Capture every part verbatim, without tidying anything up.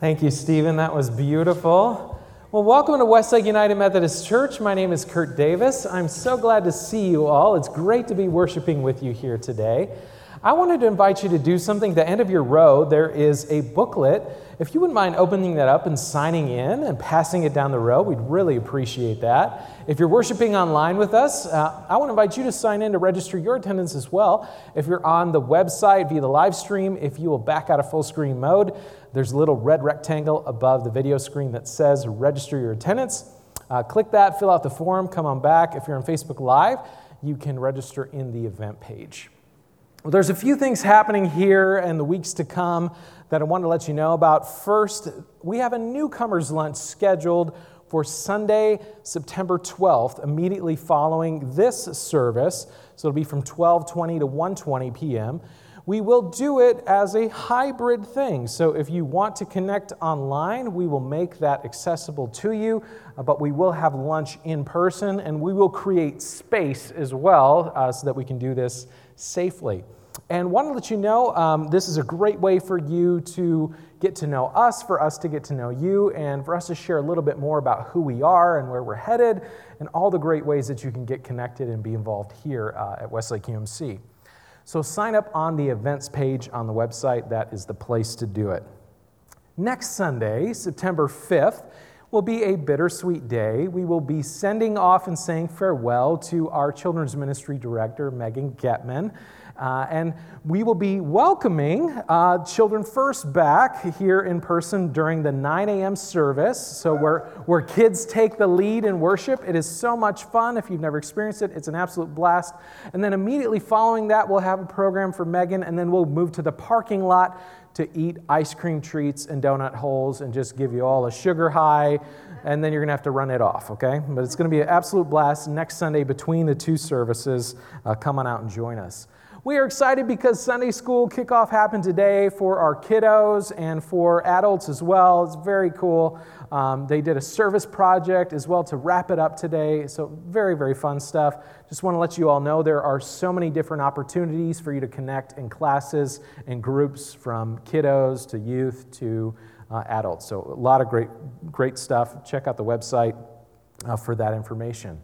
Thank you, Stephen. That was beautiful. Well, welcome to Westlake United Methodist Church. My name is Kurt Davis. I'm so glad to see you all. It's great to be worshiping with you here today. I wanted to invite you to do something. At the end of your row, there is a booklet. If you wouldn't mind opening that up and signing in and passing it down the row, we'd really appreciate that. If you're worshiping online with us, uh, I want to invite you to sign in to register your attendance as well. If you're on the website via the live stream, if you will back out of full screen mode, there's a little red rectangle above the video screen that says register your attendance. Uh, click that, fill out the form, come on back. If you're on Facebook Live, you can register in the event page. Well, there's a few things happening here in the weeks to come that I want to let you know about. First, we have a newcomers lunch scheduled for Sunday, September twelfth, immediately following this service. So it'll be from twelve twenty to one twenty p.m. We will do it as a hybrid thing. So if you want to connect online, we will make that accessible to you, but we will have lunch in person, and we will create space as well uh, so that we can do this safely. And want to let you know, um, this is a great way for you to get to know us, for us to get to know you, and for us to share a little bit more about who we are and where we're headed, and all the great ways that you can get connected and be involved here uh, at Westlake U M C. So sign up on the events page on the website. That is the place to do it. Next Sunday, September fifth, will be a bittersweet day. We will be sending off and saying farewell to our children's ministry director, Megan Getman. Uh, and we will be welcoming uh, Children First back here in person during the nine a.m. service. So where, where kids take the lead in worship. It is so much fun. If you've never experienced it, it's an absolute blast. And then immediately following that, we'll have a program for Megan, and then we'll move to the parking lot to eat ice cream treats and donut holes and just give you all a sugar high, and then you're gonna have to run it off, okay? But it's gonna be an absolute blast next Sunday between the two services. Uh, come on out and join us. We are excited because Sunday school kickoff happened today for our kiddos and for adults as well. It's very cool. Um, they did a service project as well to wrap it up today. So very, very fun stuff. Just want to let you all know there are so many different opportunities for you to connect in classes and groups from kiddos to youth to uh, adults. So a lot of great, great stuff. Check out the website uh, for that information.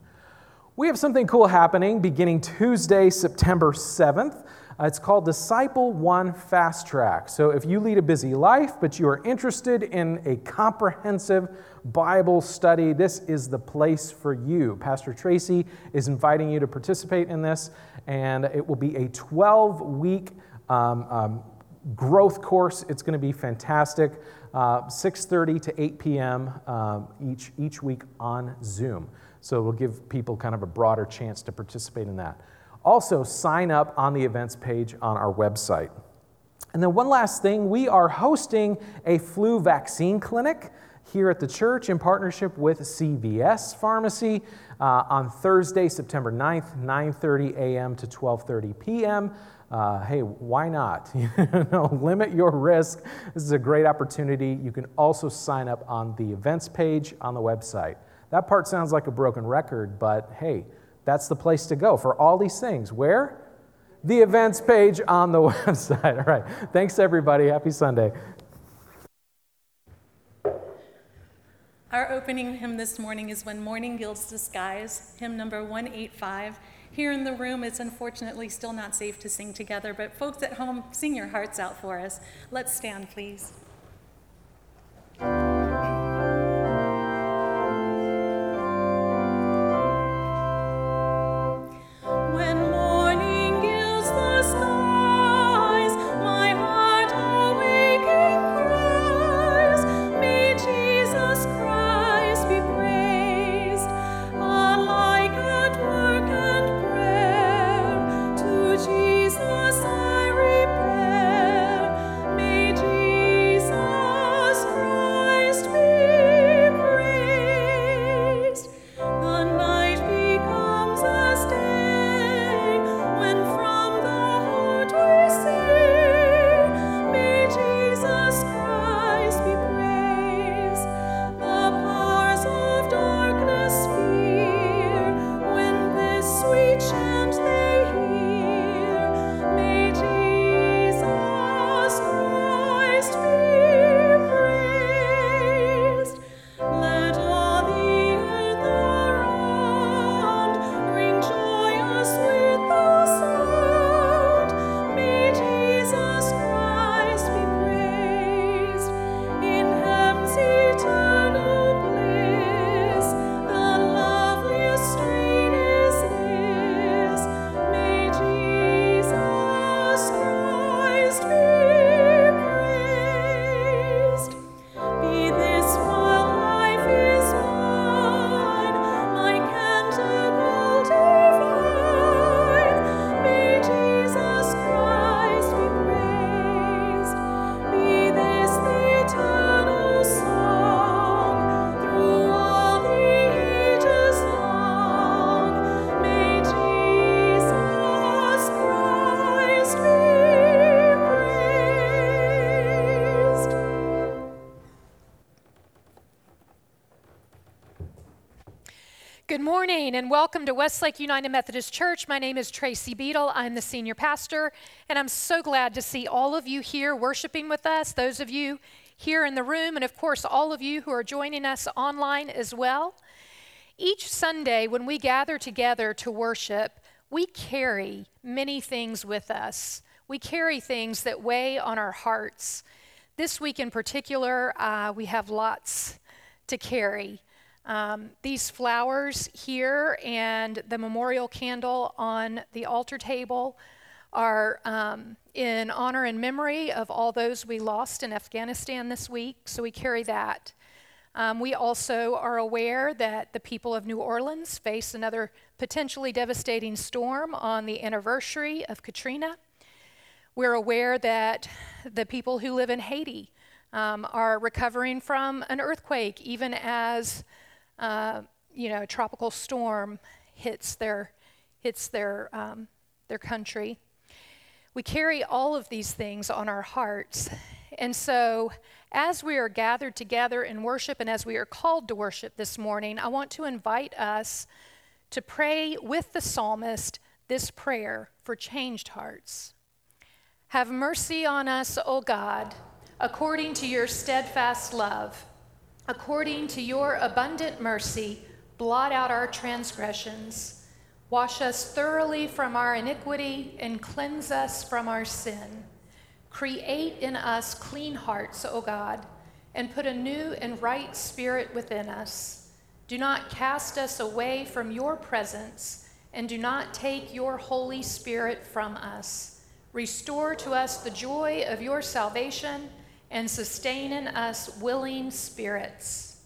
We have something cool happening beginning Tuesday, September seventh. Uh, it's called Disciple One Fast Track. So if you lead a busy life, but you are interested in a comprehensive Bible study, this is the place for you. Pastor Tracy is inviting you to participate in this, and it will be a twelve-week um, um, growth course. It's going to be fantastic, uh, six thirty to eight p.m. Um, each, each week on Zoom. So we'll give people kind of a broader chance to participate in that. Also, sign up on the events page on our website. And then one last thing, we are hosting a flu vaccine clinic here at the church in partnership with C V S Pharmacy uh, on Thursday, September ninth, nine thirty a.m. to twelve thirty p.m. Uh, hey, why not? You know, limit your risk. This is a great opportunity. You can also sign up on the events page on the website. That part sounds like a broken record, but hey, that's the place to go for all these things. Where? The events page on the website. All right. Thanks, everybody. Happy Sunday. Our opening hymn this morning is When Morning Gilds the Skies, hymn number one eighty-five. Here in the room, it's unfortunately still not safe to sing together, but folks at home, sing your hearts out for us. Let's stand, please. Good morning and welcome to Westlake United Methodist Church. My name is Tracy Beadle. I'm the senior pastor, and I'm so glad to see all of you here worshiping with us, those of you here in the room, and of course all of you who are joining us online as well. Each Sunday when we gather together to worship, we carry many things with us. We carry things that weigh on our hearts. This week in particular, uh, we have lots to carry. Um, these flowers here and the memorial candle on the altar table are um, in honor and memory of all those we lost in Afghanistan this week, so we carry that. Um, we also are aware that the people of New Orleans face another potentially devastating storm on the anniversary of Katrina. We're aware that the people who live in Haiti um, are recovering from an earthquake, even as Uh, you know, a tropical storm hits their hits their um, their country. We carry all of these things on our hearts, and so as we are gathered together in worship, and as we are called to worship this morning, I want to invite us to pray with the psalmist this prayer for changed hearts. Have mercy on us, O God, according to your steadfast love. According to your abundant mercy, blot out our transgressions. Wash us thoroughly from our iniquity and cleanse us from our sin. Create in us clean hearts, O God, and put a new and right spirit within us. Do not cast us away from your presence, and do not take your Holy Spirit from us. Restore to us the joy of your salvation, and sustain in us willing spirits.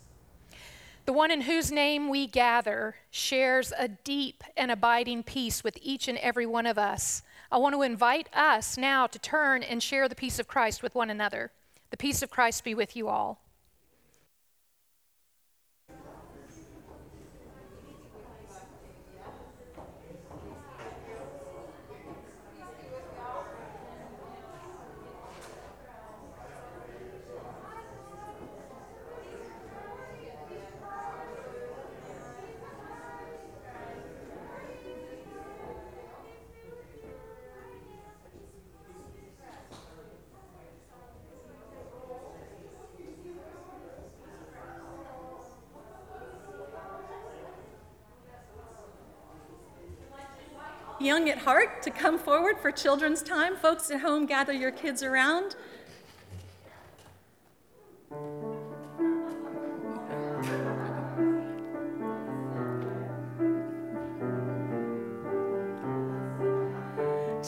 The one in whose name we gather shares a deep and abiding peace with each and every one of us. I want to invite us now to turn and share the peace of Christ with one another. The peace of Christ be with you all. Young at heart, to come forward for children's time. Folks at home, gather your kids around.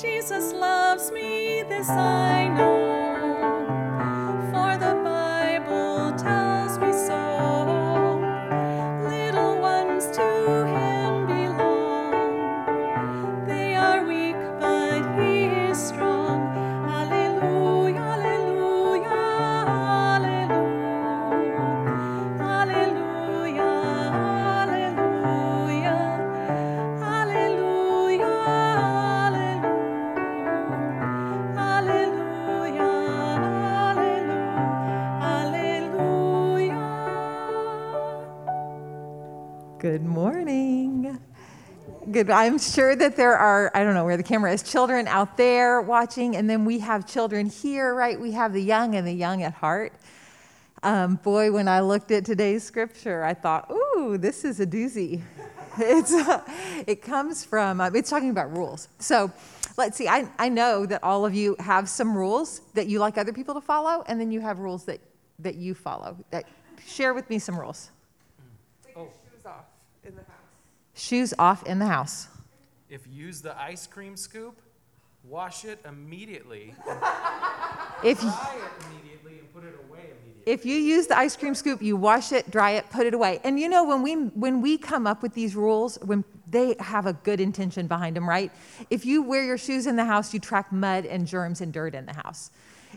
Jesus loves me, this I know, for the Bible tells me so. Good morning. Good. I'm sure that there are, I don't know where the camera is, children out there watching, and then we have children here, right? We have the young and the young at heart. Um, boy, when I looked at today's scripture, I thought, ooh, this is a doozy. It's, uh, it comes from, uh, it's talking about rules. So let's see, I, I know that all of you have some rules that you like other people to follow, and then you have rules that, that you follow. That, share with me some rules. In the house. Shoes off in the house. If you use the ice cream scoop, wash it immediately. If you, dry it immediately and put it away immediately. If you use the ice cream scoop, you wash it, dry it, put it away. And you know, when we when we come up with these rules, when they have a good intention behind them, right? If you wear your shoes in the house, you track mud and germs and dirt in the house.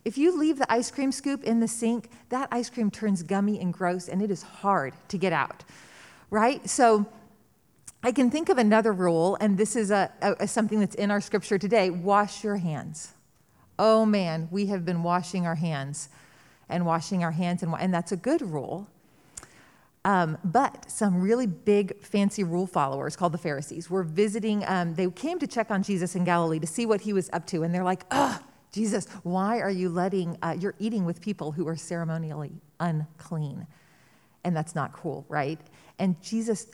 If you leave the ice cream scoop in the sink, that ice cream turns gummy and gross, and it is hard to get out. Right? So I can think of another rule, and this is a, a something that's in our scripture today. Wash your hands. Oh man, we have been washing our hands and washing our hands, and, and that's a good rule. Um, but some really big, fancy rule followers called the Pharisees were visiting. Um, they came to check on Jesus in Galilee to see what he was up to. And they're like, "Ugh, Jesus, why are you letting, uh, you're eating with people who are ceremonially unclean?" And that's not cool, right? And Jesus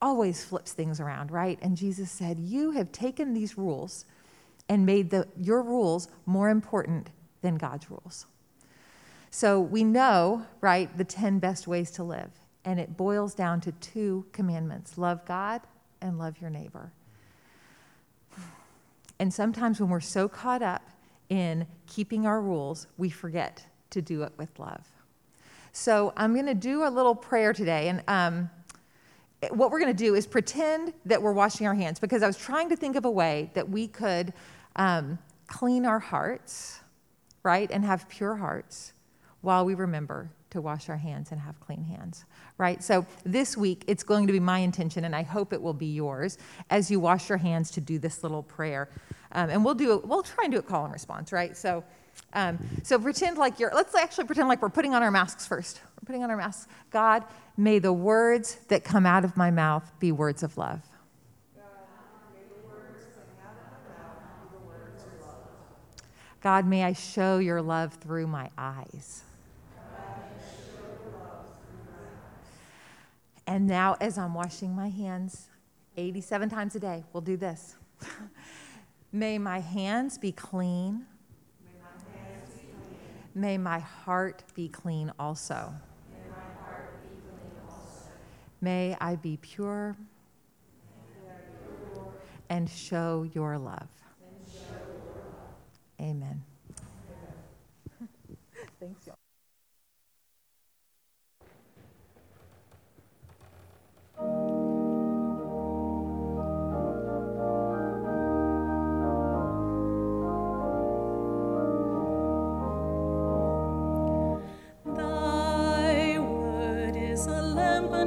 always flips things around, right? And Jesus said, "You have taken these rules and made the, your rules more important than God's rules." So we know, right, the ten best ways to live. And it boils down to two commandments: love God and love your neighbor. And sometimes when we're so caught up in keeping our rules, we forget to do it with love. So I'm going to do a little prayer today. And um, what we're going to do is pretend that we're washing our hands, because I was trying to think of a way that we could um, clean our hearts, right, and have pure hearts while we remember to wash our hands and have clean hands, right? So this week, it's going to be my intention, and I hope it will be yours, as you wash your hands, to do this little prayer. Um, and we'll do, a, we'll try and do a call and response, right? So um, so pretend like you're, let's actually pretend like we're putting on our masks first. We're putting on our masks. God, may the words that come out of my mouth be words of love. God, may the words that come out of my mouth be the words of love. God, may I show your love through my eyes. And now, as I'm washing my hands eighty-seven times a day, we'll do this. May my hands be clean. May my hands be clean. May my heart be clean also. May my heart be clean also. May I be pure, May I be pure. And show your love. And show your love. Amen. Amen. Thanks, y'all.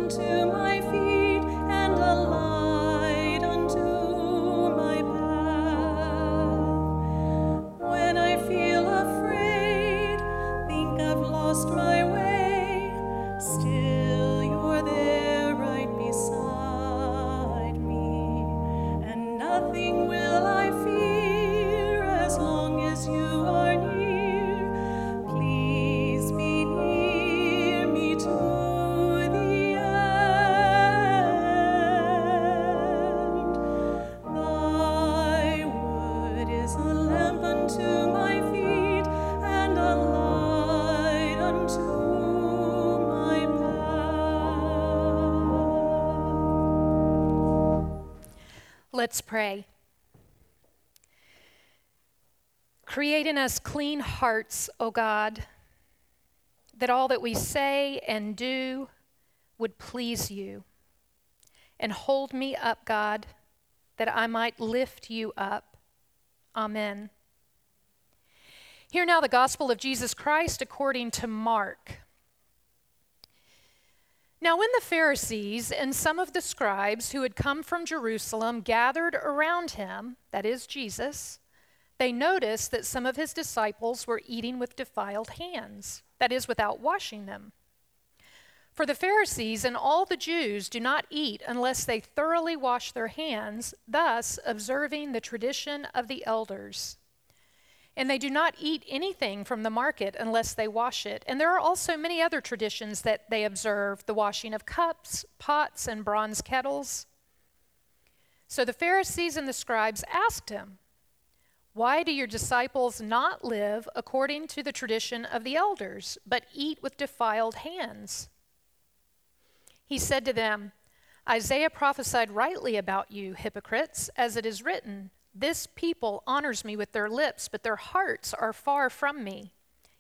To my feet and a light unto my path. When I feel afraid, think I've lost my way, still you're there right beside me, and nothing will I fear as long as you are near. Please be near me too. Let's pray. Create in us clean hearts, O God, that all that we say and do would please you. And hold me up, God, that I might lift you up. Amen. Hear now the gospel of Jesus Christ according to Mark. Now when the Pharisees and some of the scribes who had come from Jerusalem gathered around him, that is Jesus, they noticed that some of his disciples were eating with defiled hands, that is, without washing them. For the Pharisees and all the Jews do not eat unless they thoroughly wash their hands, thus observing the tradition of the elders. And they do not eat anything from the market unless they wash it. And there are also many other traditions that they observe, the washing of cups, pots, and bronze kettles. So the Pharisees and the scribes asked him, "Why do your disciples not live according to the tradition of the elders, but eat with defiled hands?" He said to them, "Isaiah prophesied rightly about you, hypocrites, as it is written, 'This people honors me with their lips, but their hearts are far from me.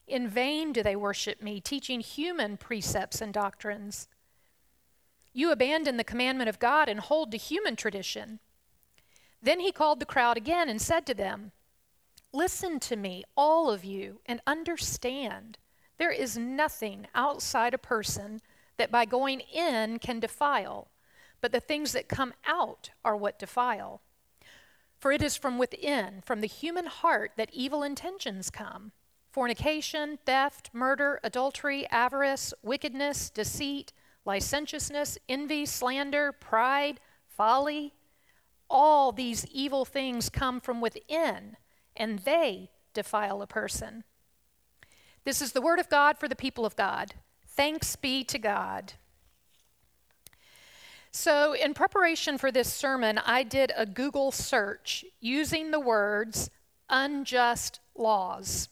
In vain do they worship me, teaching human precepts and doctrines.' You abandon the commandment of God and hold to human tradition." Then he called the crowd again and said to them, "Listen to me, all of you, and understand. There is nothing outside a person that by going in can defile, but the things that come out are what defile. For it is from within, from the human heart, that evil intentions come: fornication, theft, murder, adultery, avarice, wickedness, deceit, licentiousness, envy, slander, pride, folly. All these evil things come from within, and they defile a person. This is the word of God for the people of God. Thanks be to God. So in preparation for this sermon, I did a Google search using the words unjust laws.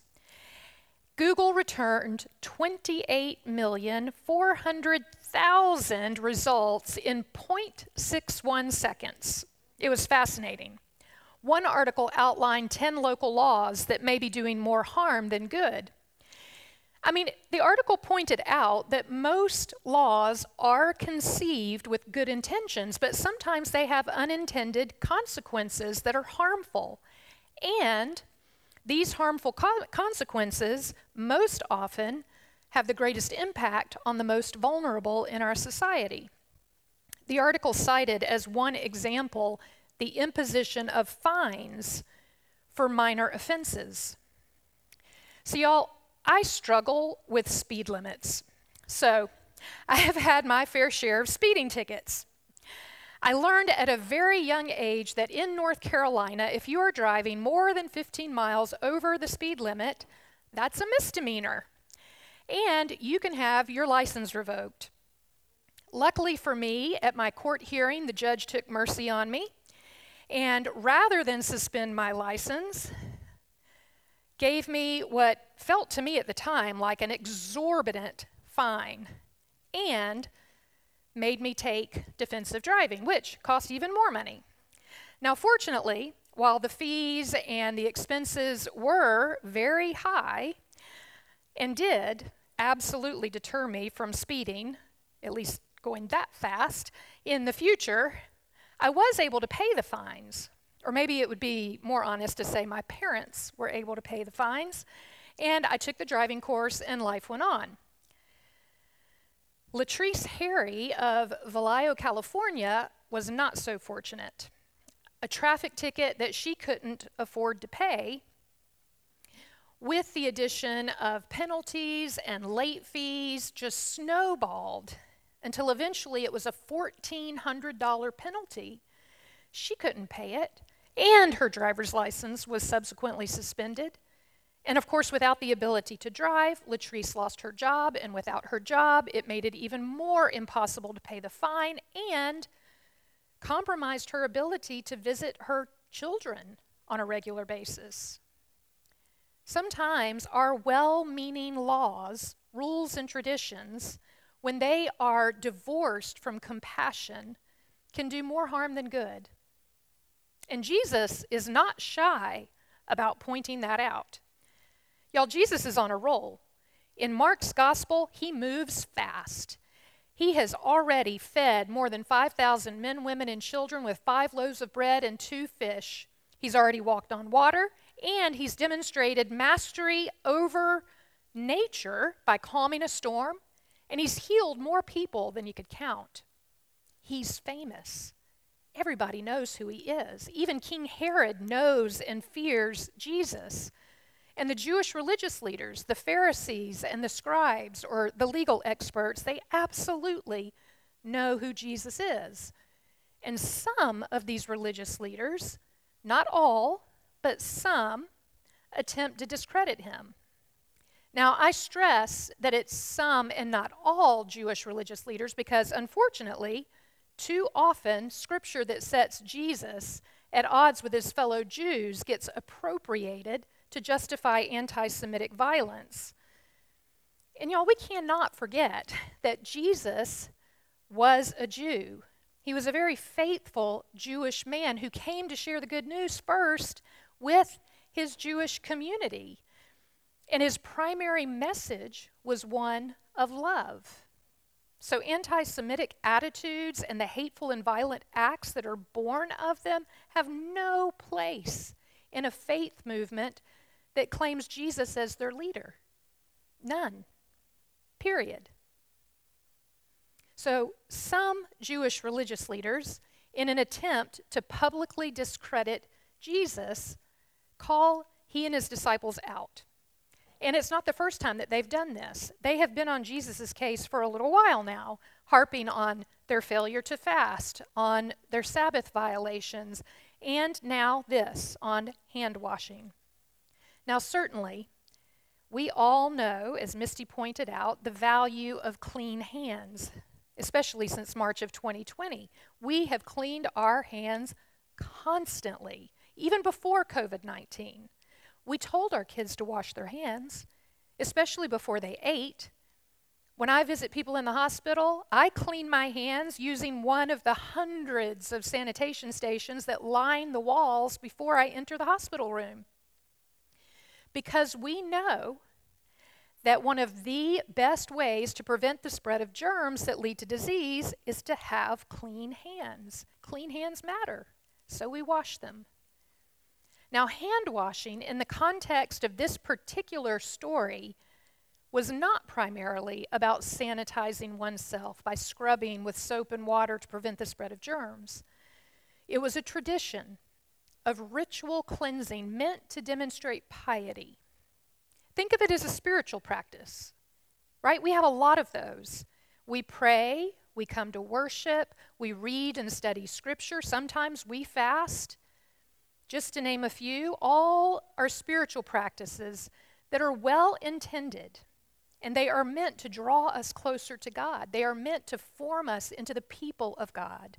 Google returned twenty-eight million four hundred thousand results in zero point six one seconds. It was fascinating. One article outlined ten local laws that may be doing more harm than good. I mean, the article pointed out that most laws are conceived with good intentions, but sometimes they have unintended consequences that are harmful. And these harmful co- consequences most often have the greatest impact on the most vulnerable in our society. The article cited as one example the imposition of fines for minor offenses. So y'all, I struggle with speed limits, so I have had my fair share of speeding tickets. I learned at a very young age that in North Carolina, if you are driving more than fifteen miles over the speed limit, that's a misdemeanor, and you can have your license revoked. Luckily for me, at my court hearing, the judge took mercy on me, and rather than suspend my license, gave me what felt to me at the time like an exorbitant fine and made me take defensive driving, which cost even more money. Now, fortunately, while the fees and the expenses were very high and did absolutely deter me from speeding, at least going that fast, in the future, I was able to pay the fines. Or maybe it would be more honest to say my parents were able to pay the fines, and I took the driving course and life went on. Latrice Harry of Vallejo, California was not so fortunate. A traffic ticket that she couldn't afford to pay, with the addition of penalties and late fees, just snowballed until eventually it was a fourteen hundred dollars penalty. She couldn't pay it, and her driver's license was subsequently suspended. And of course, without the ability to drive, Latrice lost her job, and without her job, it made it even more impossible to pay the fine and compromised her ability to visit her children on a regular basis. Sometimes our well-meaning laws, rules, and traditions, when they are divorced from compassion, can do more harm than good. And Jesus is not shy about pointing that out. Y'all, Jesus is on a roll. In Mark's gospel, he moves fast. He has already fed more than five thousand men, women, and children with five loaves of bread and two fish. He's already walked on water, and he's demonstrated mastery over nature by calming a storm, and he's healed more people than you could count. He's famous. Everybody knows who he is. Even King Herod knows and fears Jesus. And the Jewish religious leaders, the Pharisees and the scribes, or the legal experts, they absolutely know who Jesus is. And some of these religious leaders, not all, but some, attempt to discredit him. Now, I stress that it's some and not all Jewish religious leaders because, unfortunately, too often, scripture that sets Jesus at odds with his fellow Jews gets appropriated to justify anti-Semitic violence. And y'all, we cannot forget that Jesus was a Jew. He was a very faithful Jewish man who came to share the good news first with his Jewish community. And his primary message was one of love. So anti-Semitic attitudes and the hateful and violent acts that are born of them have no place in a faith movement that claims Jesus as their leader. None. Period. So some Jewish religious leaders, in an attempt to publicly discredit Jesus, call he and his disciples out. And it's not the first time that they've done this. They have been on Jesus' case for a little while now, harping on their failure to fast, on their Sabbath violations, and now this, on hand washing. Now certainly, we all know, as Misty pointed out, the value of clean hands, especially since March of twenty twenty. We have cleaned our hands constantly, even before COVID nineteen. We told our kids to wash their hands, especially before they ate. When I visit people in the hospital, I clean my hands using one of the hundreds of sanitation stations that line the walls before I enter the hospital room. Because we know that one of the best ways to prevent the spread of germs that lead to disease is to have clean hands. Clean hands matter, so we wash them. Now, hand washing in the context of this particular story was not primarily about sanitizing oneself by scrubbing with soap and water to prevent the spread of germs. It was a tradition of ritual cleansing meant to demonstrate piety. Think of it as a spiritual practice, right? We have a lot of those. We pray, we come to worship, we read and study scripture, sometimes we fast. Just to name a few, all are spiritual practices that are well-intended, and they are meant to draw us closer to God. They are meant to form us into the people of God.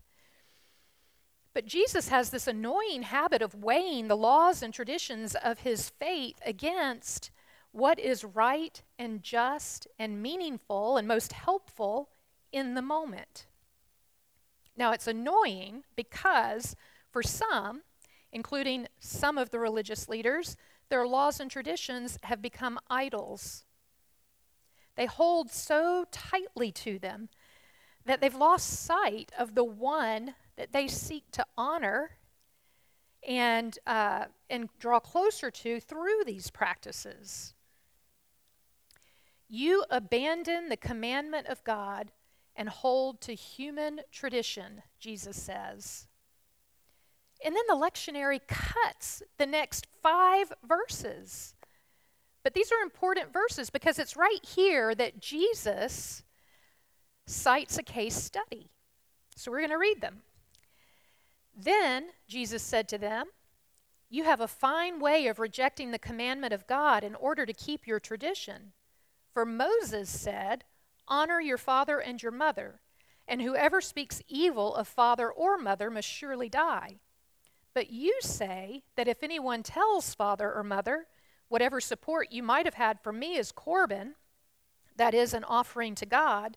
But Jesus has this annoying habit of weighing the laws and traditions of his faith against what is right and just and meaningful and most helpful in the moment. Now, it's annoying because for some, including some of the religious leaders, their laws and traditions have become idols. They hold so tightly to them that they've lost sight of the one that they seek to honor and uh, and draw closer to through these practices. You abandon the commandment of God and hold to human tradition, Jesus says. And then the lectionary cuts the next five verses. But these are important verses because it's right here that Jesus cites a case study. So we're going to read them. Then Jesus said to them, "You have a fine way of rejecting the commandment of God in order to keep your tradition. For Moses said, 'Honor your father and your mother, and whoever speaks evil of father or mother must surely die.' But you say that if anyone tells father or mother, 'Whatever support you might have had from me is Corban,' that is an offering to God,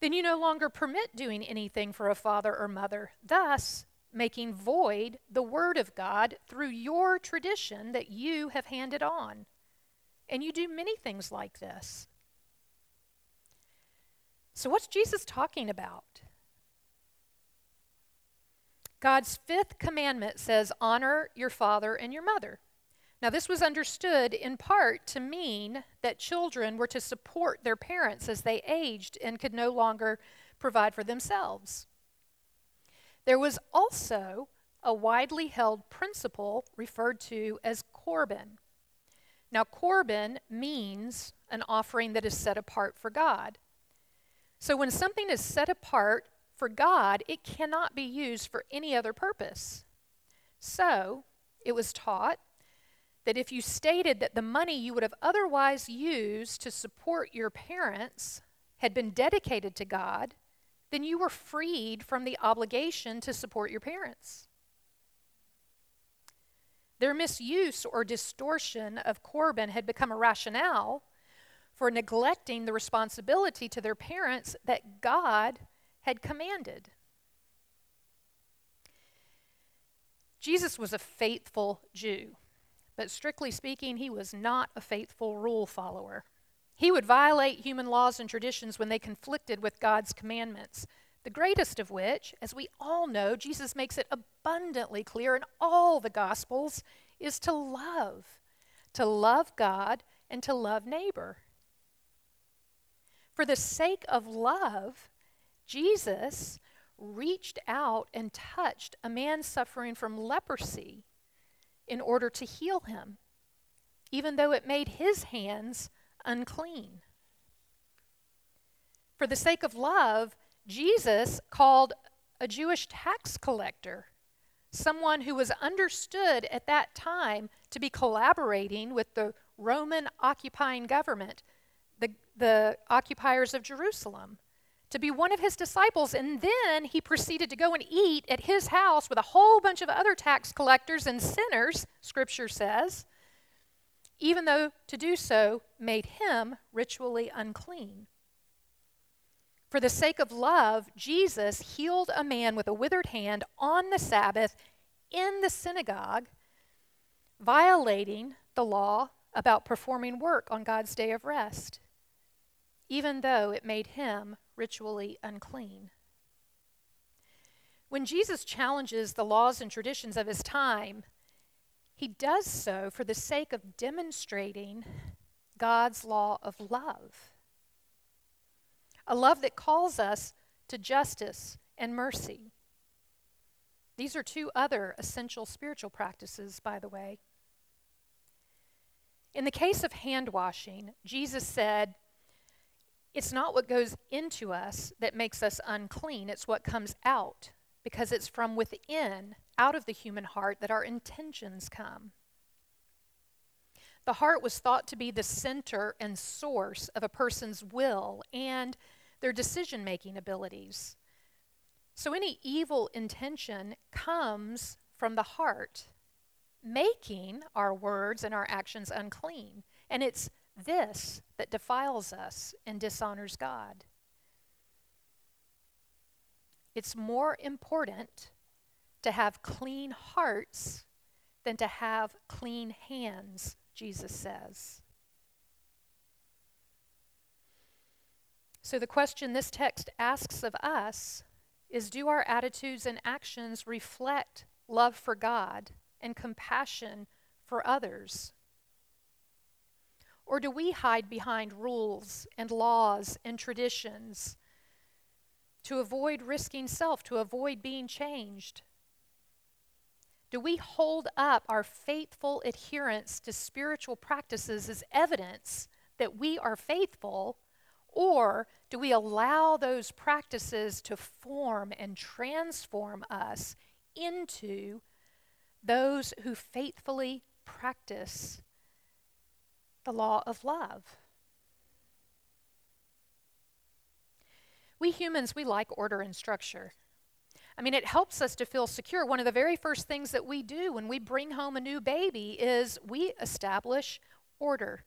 then you no longer permit doing anything for a father or mother, thus making void the word of God through your tradition that you have handed on. And you do many things like this." So what's Jesus talking about? God's fifth commandment says, "Honor your father and your mother." Now, this was understood in part to mean that children were to support their parents as they aged and could no longer provide for themselves. There was also a widely held principle referred to as Corban. Now, Corban means an offering that is set apart for God. So when something is set apart for God, it cannot be used for any other purpose. So it was taught that if you stated that the money you would have otherwise used to support your parents had been dedicated to God, then you were freed from the obligation to support your parents. Their misuse or distortion of Corban had become a rationale for neglecting the responsibility to their parents that God had commanded. Jesus was a faithful Jew, but strictly speaking, he was not a faithful rule follower. He would violate human laws and traditions when they conflicted with God's commandments, the greatest of which, as we all know, Jesus makes it abundantly clear in all the Gospels, is to love, to love God and to love neighbor. For the sake of love, Jesus reached out and touched a man suffering from leprosy in order to heal him, even though it made his hands unclean. For the sake of love, Jesus called a Jewish tax collector, someone who was understood at that time to be collaborating with the Roman occupying government, the, the occupiers of Jerusalem, to be one of his disciples. And then he proceeded to go and eat at his house with a whole bunch of other tax collectors and sinners, Scripture says, even though to do so made him ritually unclean. For the sake of love, Jesus healed a man with a withered hand on the Sabbath in the synagogue, violating the law about performing work on God's day of rest, even though it made him ritually unclean. When Jesus challenges the laws and traditions of his time, he does so for the sake of demonstrating God's law of love. A love that calls us to justice and mercy. These are two other essential spiritual practices, by the way. In the case of hand washing, Jesus said, it's not what goes into us that makes us unclean, it's what comes out, because it's from within, out of the human heart, that our intentions come. The heart was thought to be the center and source of a person's will and their decision-making abilities. So any evil intention comes from the heart, making our words and our actions unclean. And it's this that defiles us and dishonors God. It's more important to have clean hearts than to have clean hands, Jesus says. So the question this text asks of us is, do our attitudes and actions reflect love for God and compassion for others? Or do we hide behind rules and laws and traditions to avoid risking self, to avoid being changed? Do we hold up our faithful adherence to spiritual practices as evidence that we are faithful, or do we allow those practices to form and transform us into those who faithfully practice the law of love? We humans, we like order and structure. I mean, it helps us to feel secure. One of the very first things that we do when we bring home a new baby is we establish order.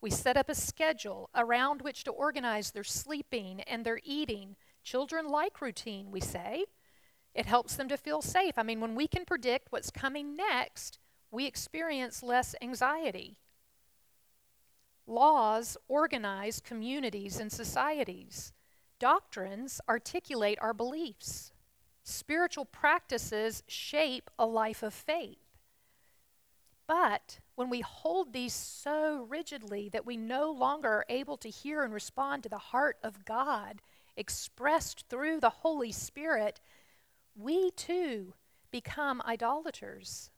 We set up a schedule around which to organize their sleeping and their eating. Children like routine, we say. It helps them to feel safe. I mean, when we can predict what's coming next, we experience less anxiety. Laws organize communities and societies. Doctrines articulate our beliefs. Spiritual practices shape a life of faith. But when we hold these so rigidly that we no longer are able to hear and respond to the heart of God expressed through the Holy Spirit, we too become idolaters.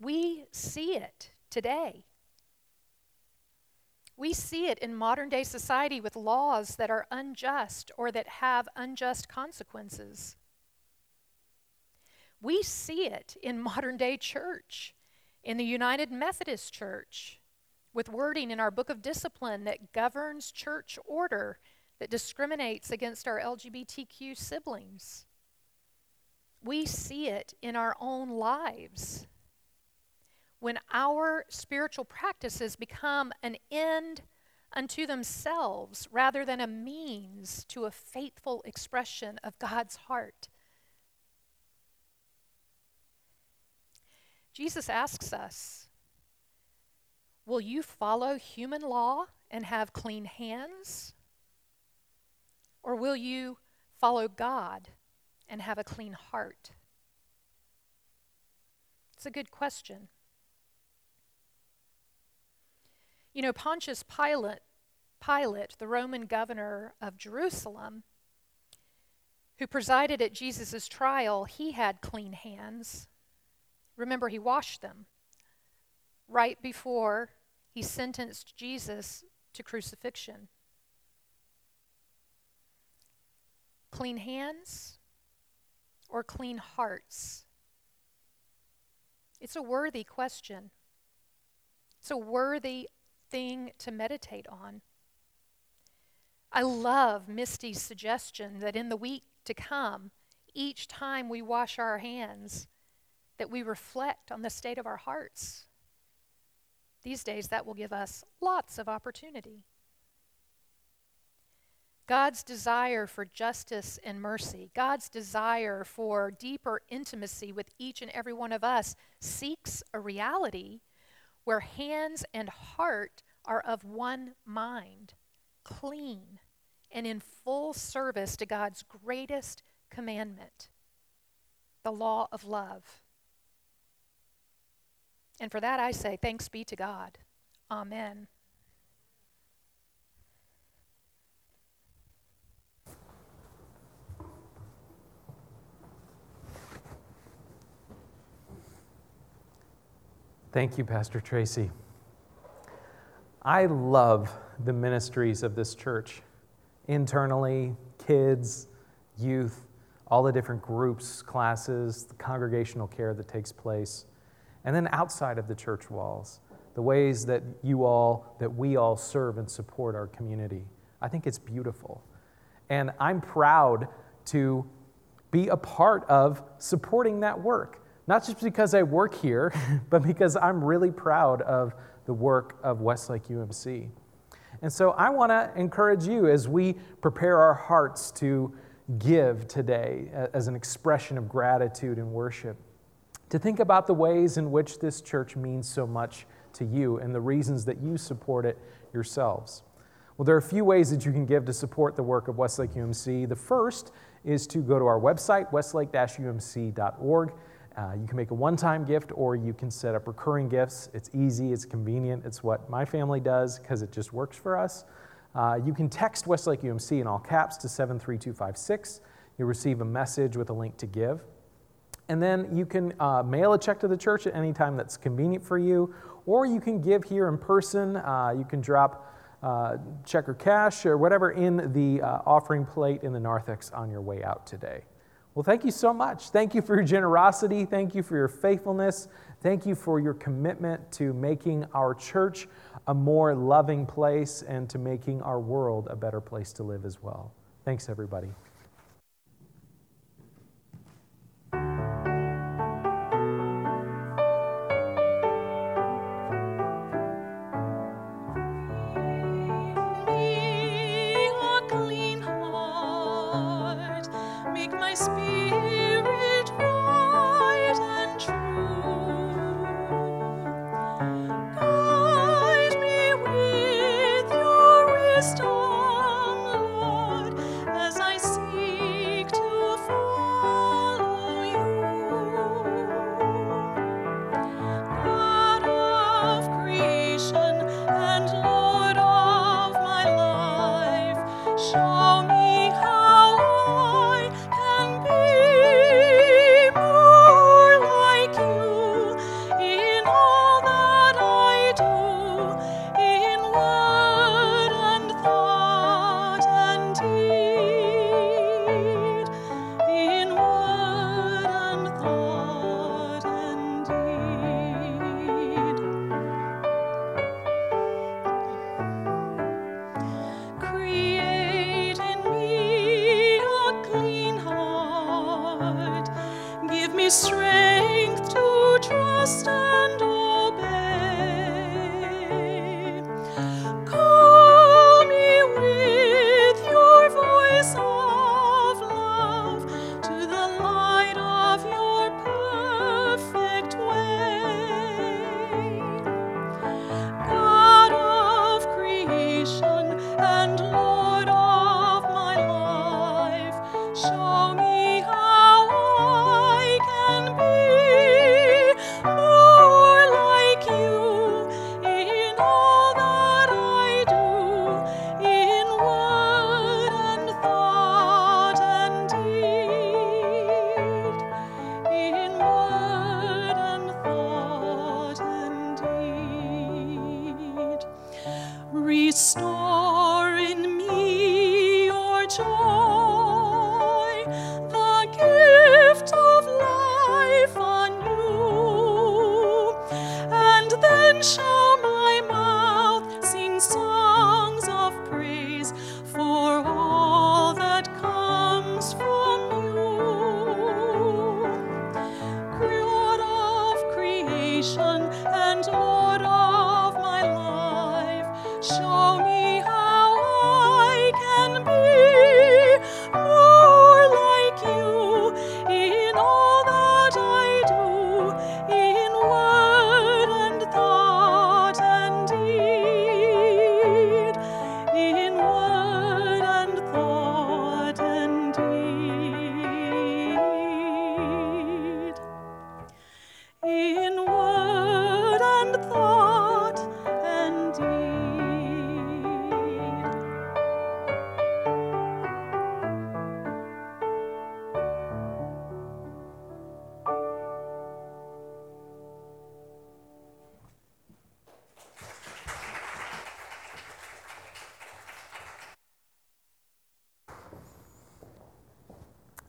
We see it today. We see it in modern-day society with laws that are unjust or that have unjust consequences. We see it in modern-day church, in the United Methodist Church, with wording in our Book of Discipline that governs church order, that discriminates against our L G B T Q siblings. We see it in our own lives. When our spiritual practices become an end unto themselves rather than a means to a faithful expression of God's heart. Jesus asks us, will you follow human law and have clean hands? Or will you follow God and have a clean heart? It's a good question. You know, Pontius Pilate, Pilate, the Roman governor of Jerusalem, who presided at Jesus' trial, he had clean hands. Remember, he washed them right before he sentenced Jesus to crucifixion. Clean hands or clean hearts? It's a worthy question. It's a worthy thing to meditate on. I love Misty's suggestion that in the week to come, each time we wash our hands, that we reflect on the state of our hearts. These days, that will give us lots of opportunity. God's desire for justice and mercy, God's desire for deeper intimacy with each and every one of us, seeks a reality where hands and heart are of one mind, clean, and in full service to God's greatest commandment, the law of love. And for that I say, thanks be to God. Amen. Thank you, Pastor Tracy. I love the ministries of this church. Internally, kids, youth, all the different groups, classes, the congregational care that takes place. And then outside of the church walls, the ways that you all, that we all serve and support our community. I think it's beautiful. And I'm proud to be a part of supporting that work. Not just because I work here, but because I'm really proud of the work of Westlake U M C. And so I want to encourage you as we prepare our hearts to give today as an expression of gratitude and worship, to think about the ways in which this church means so much to you and the reasons that you support it yourselves. Well, there are a few ways that you can give to support the work of Westlake U M C. The first is to go to our website, westlake dash u m c dot org. Uh, you can make a one-time gift, or you can set up recurring gifts. It's easy, it's convenient, it's what my family does because it just works for us. Uh, you can text Westlake U M C in all caps to seven three two five six. You'll receive a message with a link to give. And then you can uh, mail a check to the church at any time that's convenient for you, or you can give here in person. Uh, you can drop uh, check or cash or whatever in the uh, offering plate in the narthex on your way out today. Well, thank you so much. Thank you for your generosity. Thank you for your faithfulness. Thank you for your commitment to making our church a more loving place and to making our world a better place to live as well. Thanks, everybody. Restore in me your joy.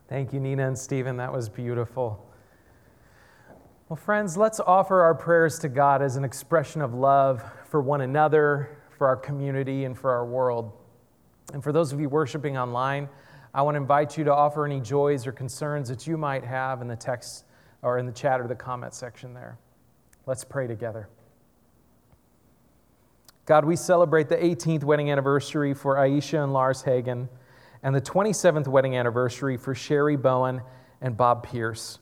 Thank you, Nina and Stephen. That was beautiful. Well, friends, let's offer our prayers to God as an expression of love for one another, for our community, and for our world. And for those of you worshiping online, I want to invite you to offer any joys or concerns that you might have in the text or in the chat or the comment section there. Let's pray together. God, we celebrate the eighteenth wedding anniversary for Aisha and Lars Hagen, and the twenty-seventh wedding anniversary for Sherry Bowen and Bob Pierce.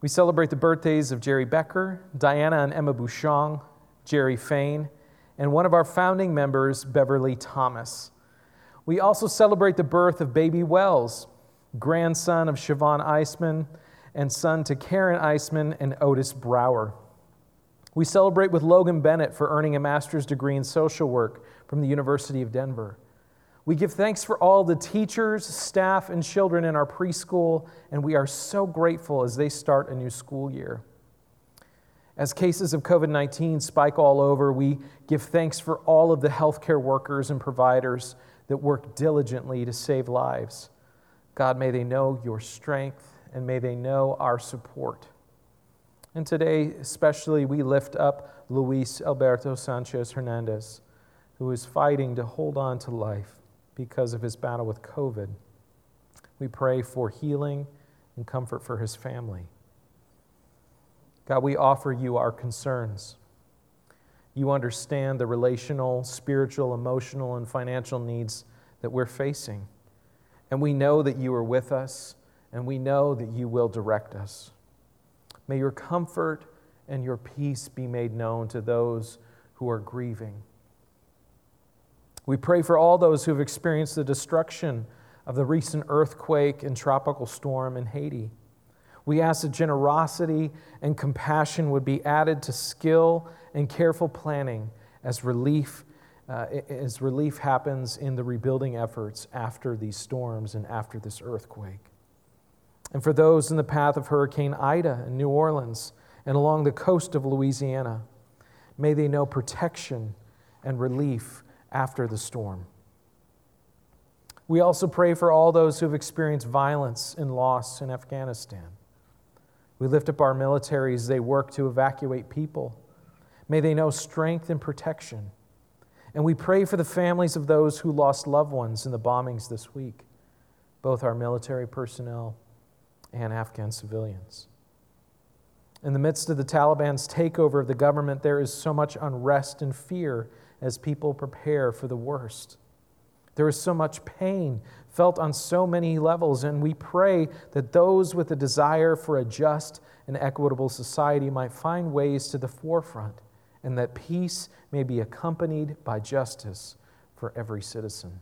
We celebrate the birthdays of Jerry Becker, Diana and Emma Bouchong, Jerry Fain, and one of our founding members, Beverly Thomas. We also celebrate the birth of baby Wells, grandson of Siobhan Eisman and son to Karen Eisman and Otis Brower. We celebrate with Logan Bennett for earning a master's degree in social work from the University of Denver. We give thanks for all the teachers, staff, and children in our preschool, and we are so grateful as they start a new school year. As cases of covid nineteen spike all over, we give thanks for all of the healthcare workers and providers that work diligently to save lives. God, may they know your strength, and may they know our support. And today, especially, we lift up Luis Alberto Sanchez Hernandez, who is fighting to hold on to life because of his battle with COVID. We pray for healing and comfort for his family. God, we offer you our concerns. You understand the relational, spiritual, emotional, and financial needs that we're facing. And we know that you are with us, and we know that you will direct us. May your comfort and your peace be made known to those who are grieving. We pray for all those who have experienced the destruction of the recent earthquake and tropical storm in Haiti. We ask that generosity and compassion would be added to skill and careful planning as relief, uh, as relief happens in the rebuilding efforts after these storms and after this earthquake. And for those in the path of Hurricane Ida in New Orleans and along the coast of Louisiana, may they know protection and relief after the storm. We also pray for all those who have experienced violence and loss in Afghanistan. We lift up our military as they work to evacuate people. May they know strength and protection. And we pray for the families of those who lost loved ones in the bombings this week, both our military personnel and Afghan civilians. In the midst of the Taliban's takeover of the government, there is so much unrest and fear as people prepare for the worst. There is so much pain felt on so many levels, and we pray that those with a desire for a just and equitable society might find ways to the forefront, and that peace may be accompanied by justice for every citizen.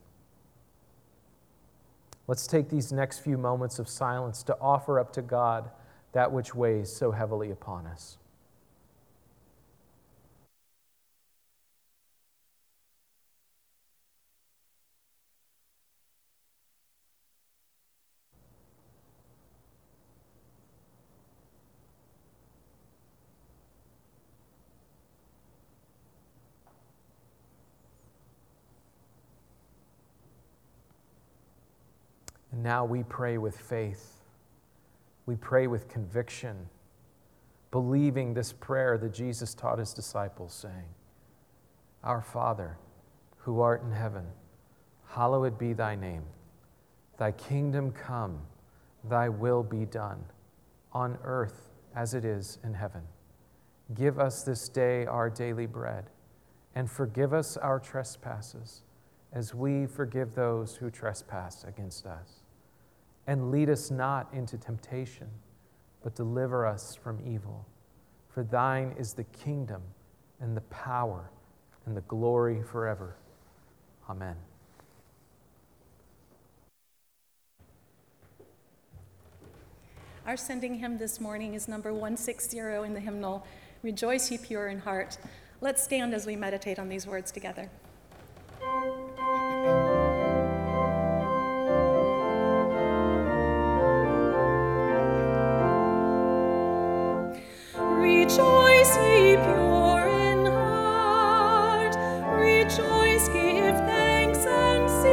Let's take these next few moments of silence to offer up to God that which weighs so heavily upon us. Now we pray with faith. We pray with conviction, believing this prayer that Jesus taught his disciples, saying, Our Father, who art in heaven, hallowed be thy name. Thy kingdom come, thy will be done, on earth as it is in heaven. Give us this day our daily bread, and forgive us our trespasses, as we forgive those who trespass against us. And lead us not into temptation, but deliver us from evil. For thine is the kingdom, and the power, and the glory forever. Amen. Our sending hymn this morning is number one sixty in the hymnal, Rejoice Ye Pure in Heart. Let's stand as we meditate on these words together. Rejoice ye pure in heart, rejoice, give thanks and sing.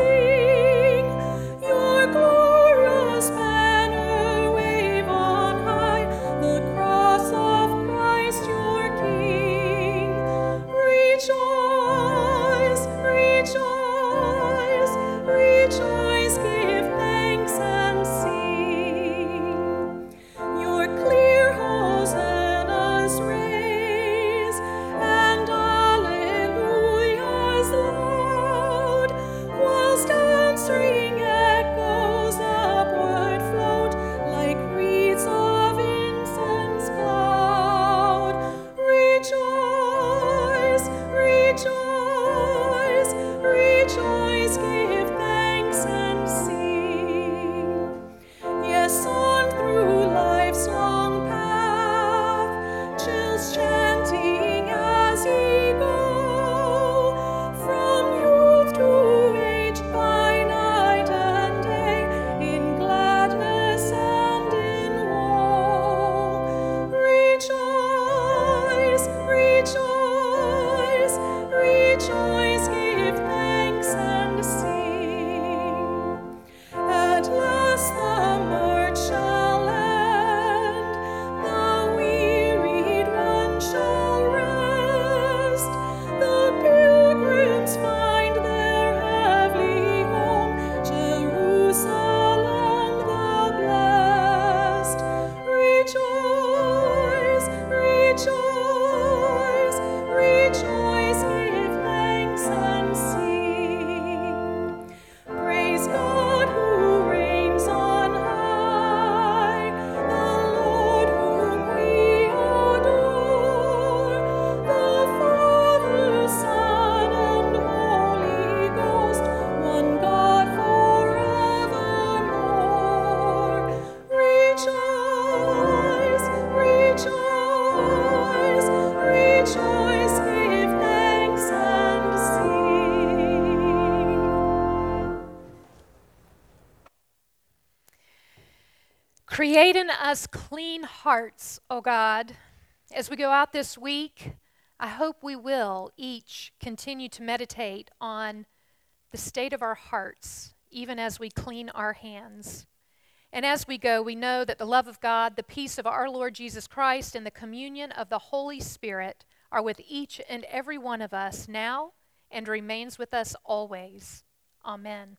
Create in us clean hearts, O God. As we go out this week, I hope we will each continue to meditate on the state of our hearts, even as we clean our hands. And as we go, we know that the love of God, the peace of our Lord Jesus Christ, and the communion of the Holy Spirit are with each and every one of us now and remains with us always. Amen.